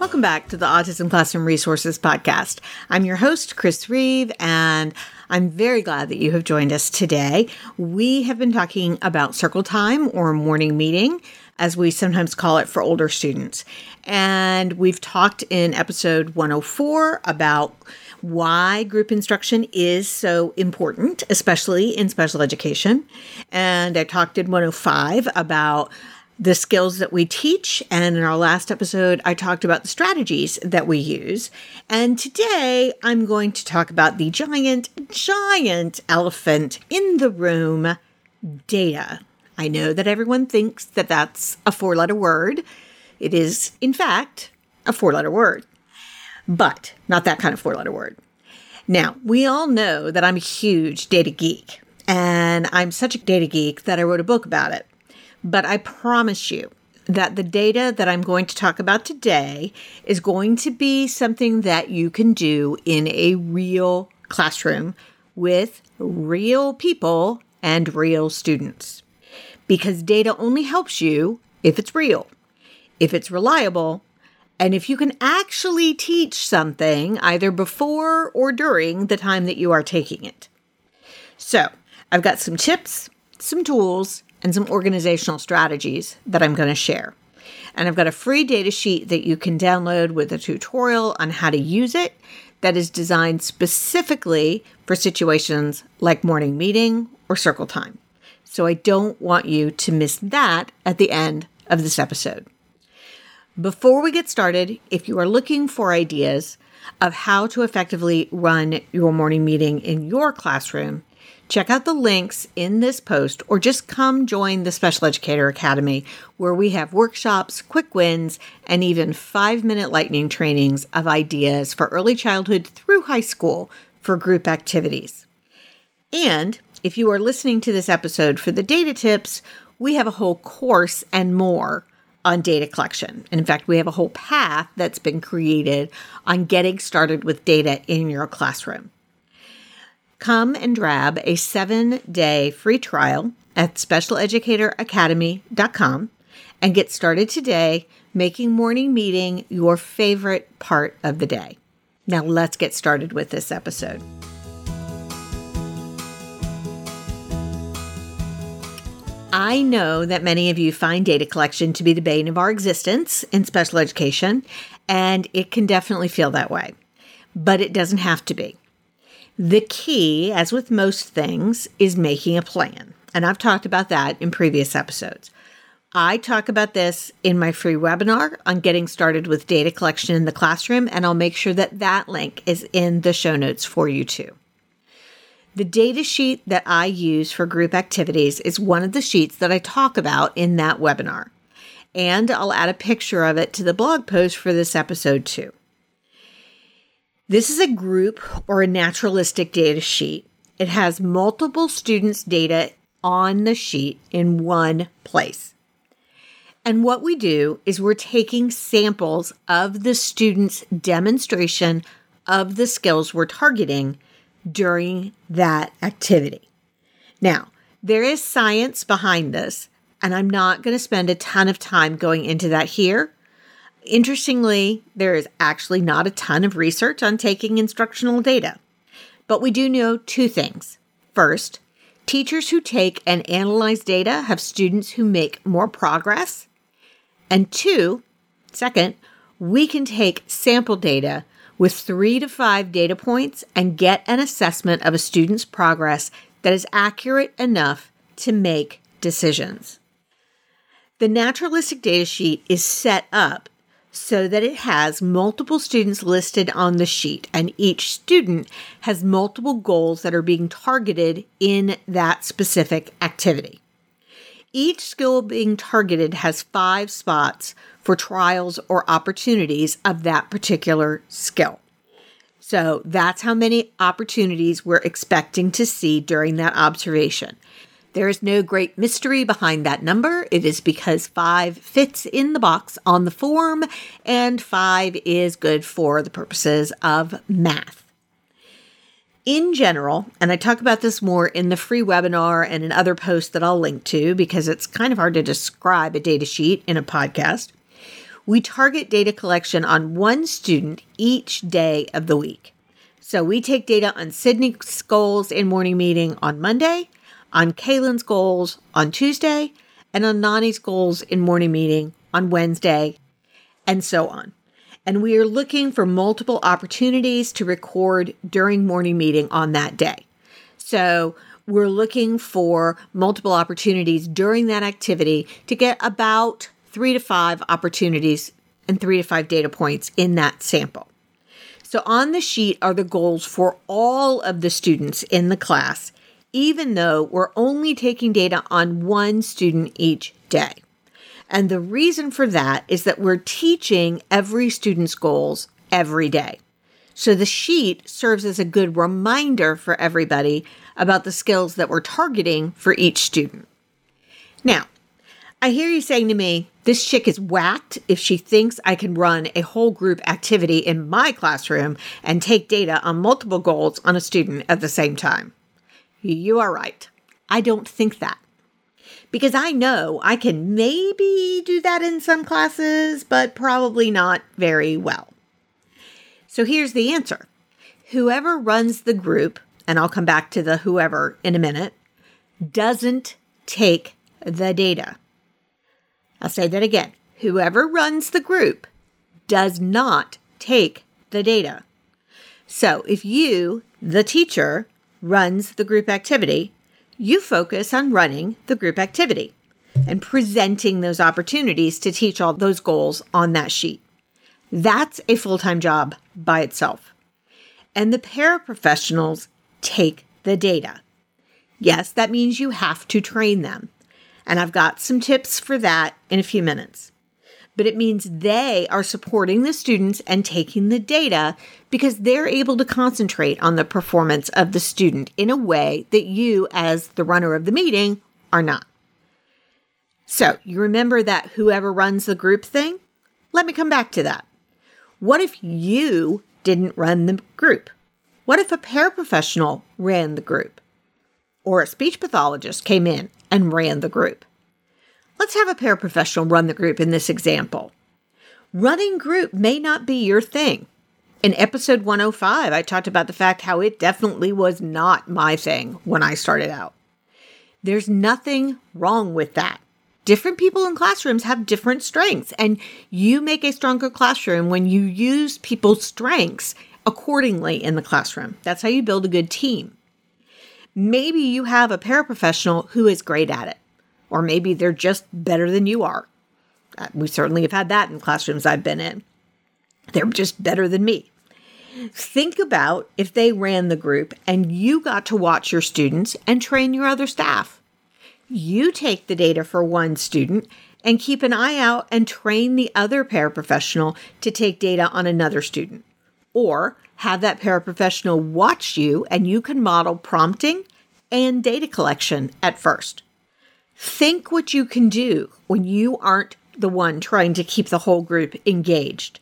Welcome back to the Autism Classroom Resources Podcast. I'm your host, Chris Reeve, and I'm very glad that you have joined us today. We have been talking about circle time or morning meeting, as we sometimes call it for older students. And we've talked in episode 104 about why group instruction is so important, especially in special education. And I talked in 105 about the skills that we teach. And in our last episode, I talked about the strategies that we use. And today I'm going to talk about the giant elephant in the room, data. I know that everyone thinks that that's a four-letter word. It is, in fact, a four-letter word, but not that kind of four-letter word. Now, we all know that I'm a huge data geek, and I'm such a data geek that I wrote a book about it. But I promise you that the data that I'm going to talk about today is going to be something that you can do in a real classroom with real people and real students. Because data only helps you if it's real, if it's reliable, and if you can actually teach something either before or during the time that you are taking it. So I've got some tips, some tools, and some organizational strategies that I'm going to share. And I've got a free data sheet that you can download with a tutorial on how to use it that is designed specifically for situations like morning meeting or circle time. So I don't want you to miss that at the end of this episode. Before we get started, if you are looking for ideas of how to effectively run your morning meeting in your classroom, check out the links in this post or just come join the Special Educator Academy, where we have workshops, quick wins, and even 5-minute lightning trainings of ideas for early childhood through high school for group activities. And if you are listening to this episode for the data tips, we have a whole course and more on data collection. And in fact, we have a whole path that's been created on getting started with data in your classroom. Come and grab a 7-day free trial at specialeducatoracademy.com and get started today making morning meeting your favorite part of the day. Now let's get started with this episode. I know that many of you find data collection to be the bane of our existence in special education, and it can definitely feel that way, but it doesn't have to be. The key, as with most things, is making a plan. And I've talked about that in previous episodes. I talk about this in my free webinar on getting started with data collection in the classroom, and I'll make sure that that link is in the show notes for you too. The data sheet that I use for group activities is one of the sheets that I talk about in that webinar. And I'll add a picture of it to the blog post for this episode too. This is a group or a naturalistic data sheet. It has multiple students' data on the sheet in one place. And what we do is we're taking samples of the students' demonstration of the skills we're targeting during that activity. Now, there is science behind this, and I'm not going to spend a ton of time going into that here. Interestingly, there is actually not a ton of research on taking instructional data, but we do know two things. First, teachers who take and analyze data have students who make more progress. And second, we can take sample data with 3 to 5 data points and get an assessment of a student's progress that is accurate enough to make decisions. The naturalistic data sheet is set up so that it has multiple students listed on the sheet, and each student has multiple goals that are being targeted in that specific activity. Each skill being targeted has 5 spots for trials or opportunities of that particular skill. So that's how many opportunities we're expecting to see during that observation. There is no great mystery behind that number. It is because 5 fits in the box on the form, and 5 is good for the purposes of math. In general, and I talk about this more in the free webinar and in other posts that I'll link to because it's kind of hard to describe a data sheet in a podcast, we target data collection on 1 student each day of the week. So we take data on Sydney's goals in morning meeting on Monday, on Kaylin's goals on Tuesday, and on Nani's goals in morning meeting on Wednesday, and so on. And we are looking for multiple opportunities to record during morning meeting on that day. So we're looking for multiple opportunities during that activity to get about 3 to 5 opportunities and 3 to 5 data points in that sample. So on the sheet are the goals for all of the students in the class, even though we're only taking data on 1 student each day. And the reason for that is that we're teaching every student's goals every day. So the sheet serves as a good reminder for everybody about the skills that we're targeting for each student. Now, I hear you saying to me, this chick is whacked if she thinks I can run a whole group activity in my classroom and take data on multiple goals on a student at the same time. You are right. I don't think that. Because I know I can maybe do that in some classes, but probably not very well. So here's the answer. Whoever runs the group, and I'll come back to the whoever in a minute, doesn't take the data. I'll say that again. Whoever runs the group does not take the data. So if you, the teacher, runs the group activity, you focus on running the group activity and presenting those opportunities to teach all those goals on that sheet. That's a full-time job by itself. And the paraprofessionals take the data. Yes, that means you have to train them. And I've got some tips for that in a few minutes. But it means they are supporting the students and taking the data because they're able to concentrate on the performance of the student in a way that you, as the runner of the meeting, are not. So you remember that whoever runs the group thing? Let me come back to that. What if you didn't run the group? What if a paraprofessional ran the group? Or a speech pathologist came in and ran the group? Let's have a paraprofessional run the group in this example. Running group may not be your thing. In episode 105, I talked about the fact how it definitely was not my thing when I started out. There's nothing wrong with that. Different people in classrooms have different strengths, and you make a stronger classroom when you use people's strengths accordingly in the classroom. That's how you build a good team. Maybe you have a paraprofessional who is great at it, or maybe they're just better than you are. We certainly have had that in classrooms I've been in. They're just better than me. Think about if they ran the group and you got to watch your students and train your other staff. You take the data for one student and keep an eye out and train the other paraprofessional to take data on another student. Or have that paraprofessional watch you and you can model prompting and data collection at first. Think what you can do when you aren't the one trying to keep the whole group engaged.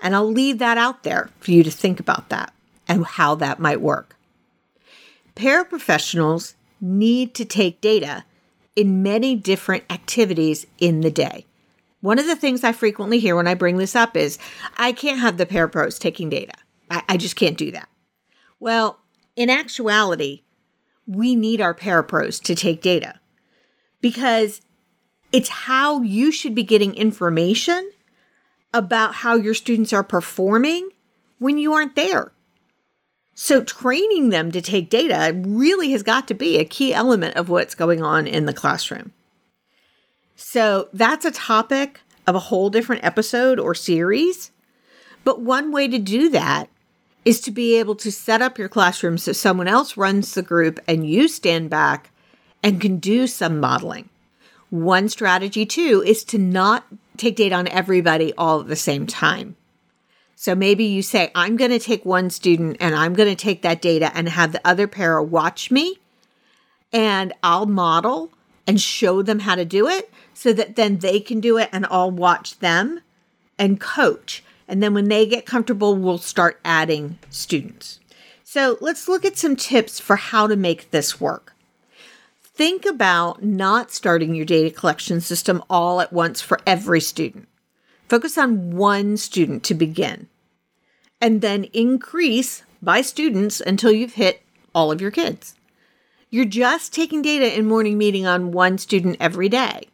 And I'll leave that out there for you to think about that and how that might work. Paraprofessionals need to take data in many different activities in the day. One of the things I frequently hear when I bring this up is, I can't have the parapros taking data. I just can't do that. Well, in actuality, we need our parapros to take data because it's how you should be getting information about how your students are performing when you aren't there. So training them to take data really has got to be a key element of what's going on in the classroom. So that's a topic of a whole different episode or series. But one way to do that is to be able to set up your classroom so someone else runs the group and you stand back and can do some modeling. One strategy, too, is to not take data on everybody all at the same time. So maybe you say, I'm going to take one student and I'm going to take that data and have the other para watch me, and I'll model and show them how to do it so that then they can do it, and I'll watch them and coach. And then when they get comfortable, we'll start adding students. So let's look at some tips for how to make this work. Think about not starting your data collection system all at once for every student. Focus on one student to begin, and then increase by students until you've hit all of your kids. You're just taking data in morning meeting on one student every day.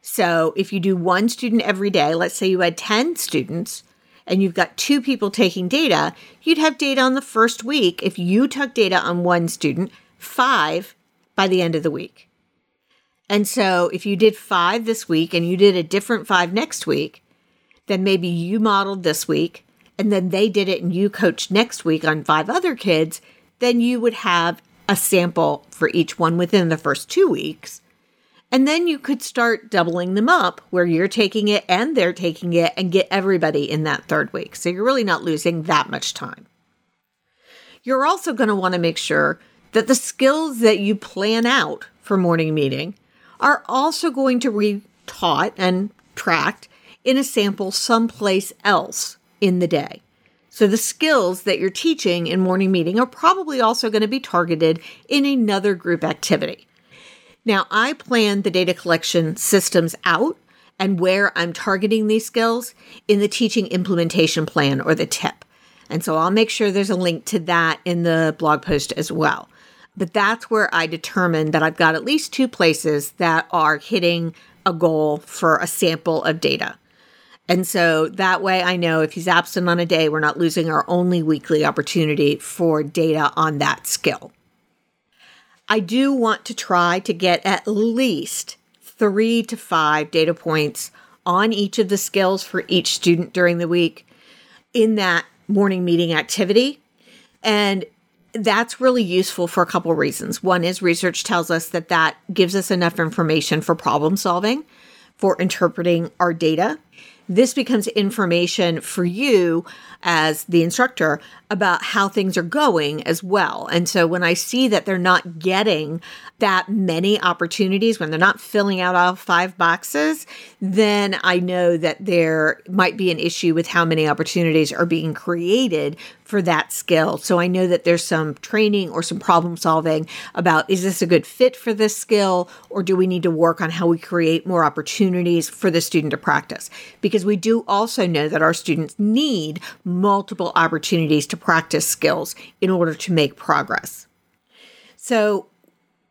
So if you do one student every day, let's say you had 10 students and you've got two people taking data, you'd have data on the first week. If you took data on one student, 5 by the end of the week. And so if you did 5 this week and you did a different 5 next week, then maybe you modeled this week and then they did it and you coached next week on 5 other kids, then you would have a sample for each one within the first 2 weeks. And then you could start doubling them up where you're taking it and they're taking it and get everybody in that third week. So you're really not losing that much time. You're also going to want to make sure that the skills that you plan out for morning meeting are also going to be taught and tracked in a sample someplace else in the day. So the skills that you're teaching in morning meeting are probably also going to be targeted in another group activity. Now, I plan the data collection systems out and where I'm targeting these skills in the teaching implementation plan or the TIP. And so I'll make sure there's a link to that in the blog post as well. But that's where I determine that I've got at least 2 places that are hitting a goal for a sample of data. And so that way I know if he's absent on a day, we're not losing our only weekly opportunity for data on that skill. I do want to try to get at least 3 to 5 data points on each of the skills for each student during the week in that morning meeting activity. And that's really useful for a couple reasons. One is research tells us that that gives us enough information for problem solving, for interpreting our data. This becomes information for you as the instructor about how things are going as well. And so when I see that they're not getting that many opportunities, when they're not filling out all 5 boxes, then I know that there might be an issue with how many opportunities are being created for that skill. So I know that there's some training or some problem solving about, is this a good fit for this skill? Or do we need to work on how we create more opportunities for the student to practice? Because we do also know that our students need multiple opportunities to practice skills in order to make progress. So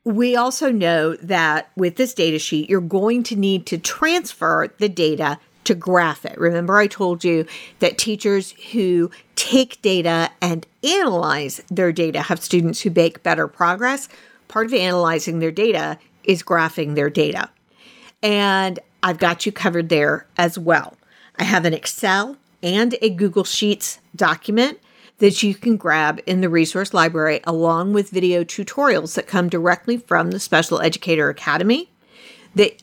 we also know that with this data sheet, you're going to need to transfer the data to graph it. Remember, I told you that teachers who take data and analyze their data have students who make better progress. Part of analyzing their data is graphing their data. And I've got you covered there as well. I have an Excel and a Google Sheets document that you can grab in the resource library along with video tutorials that come directly from the Special Educator Academy that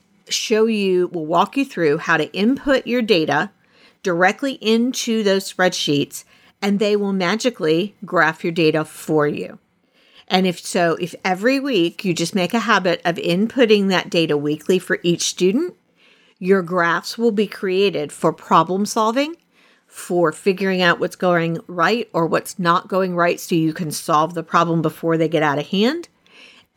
will walk you through how to input your data directly into those spreadsheets, and they will magically graph your data for you. And if every week you just make a habit of inputting that data weekly for each student, your graphs will be created for problem solving, for figuring out what's going right or what's not going right so you can solve the problem before they get out of hand.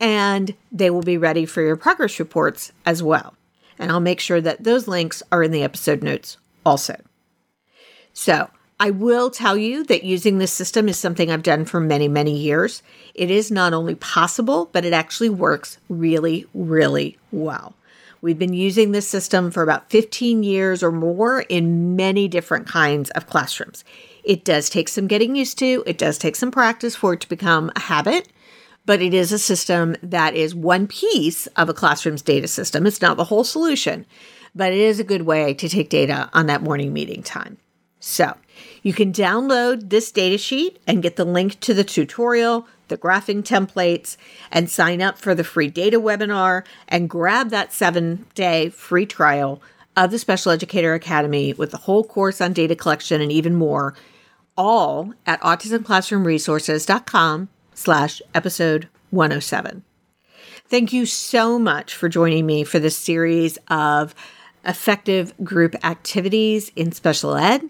And they will be ready for your progress reports as well. And I'll make sure that those links are in the episode notes also. So I will tell you that using this system is something I've done for many, many years. It is not only possible, but it actually works really, really well. We've been using this system for about 15 years or more in many different kinds of classrooms. It does take some getting used to. It does take some practice for it to become a habit, but it is a system that is one piece of a classroom's data system. It's not the whole solution, but it is a good way to take data on that morning meeting time. So you can download this data sheet and get the link to the tutorial, the graphing templates, and sign up for the free data webinar and grab that 7-day free trial of the Special Educator Academy with the whole course on data collection and even more, all at autismclassroomresources.com/episode 107. Thank you so much for joining me for this series of effective group activities in special ed.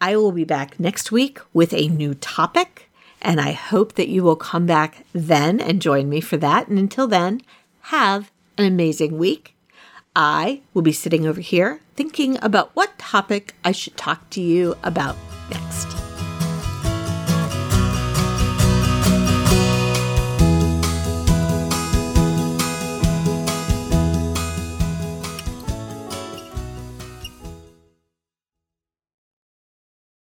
I will be back next week with a new topic, and I hope that you will come back then and join me for that. And until then, have an amazing week. I will be sitting over here thinking about what topic I should talk to you about next.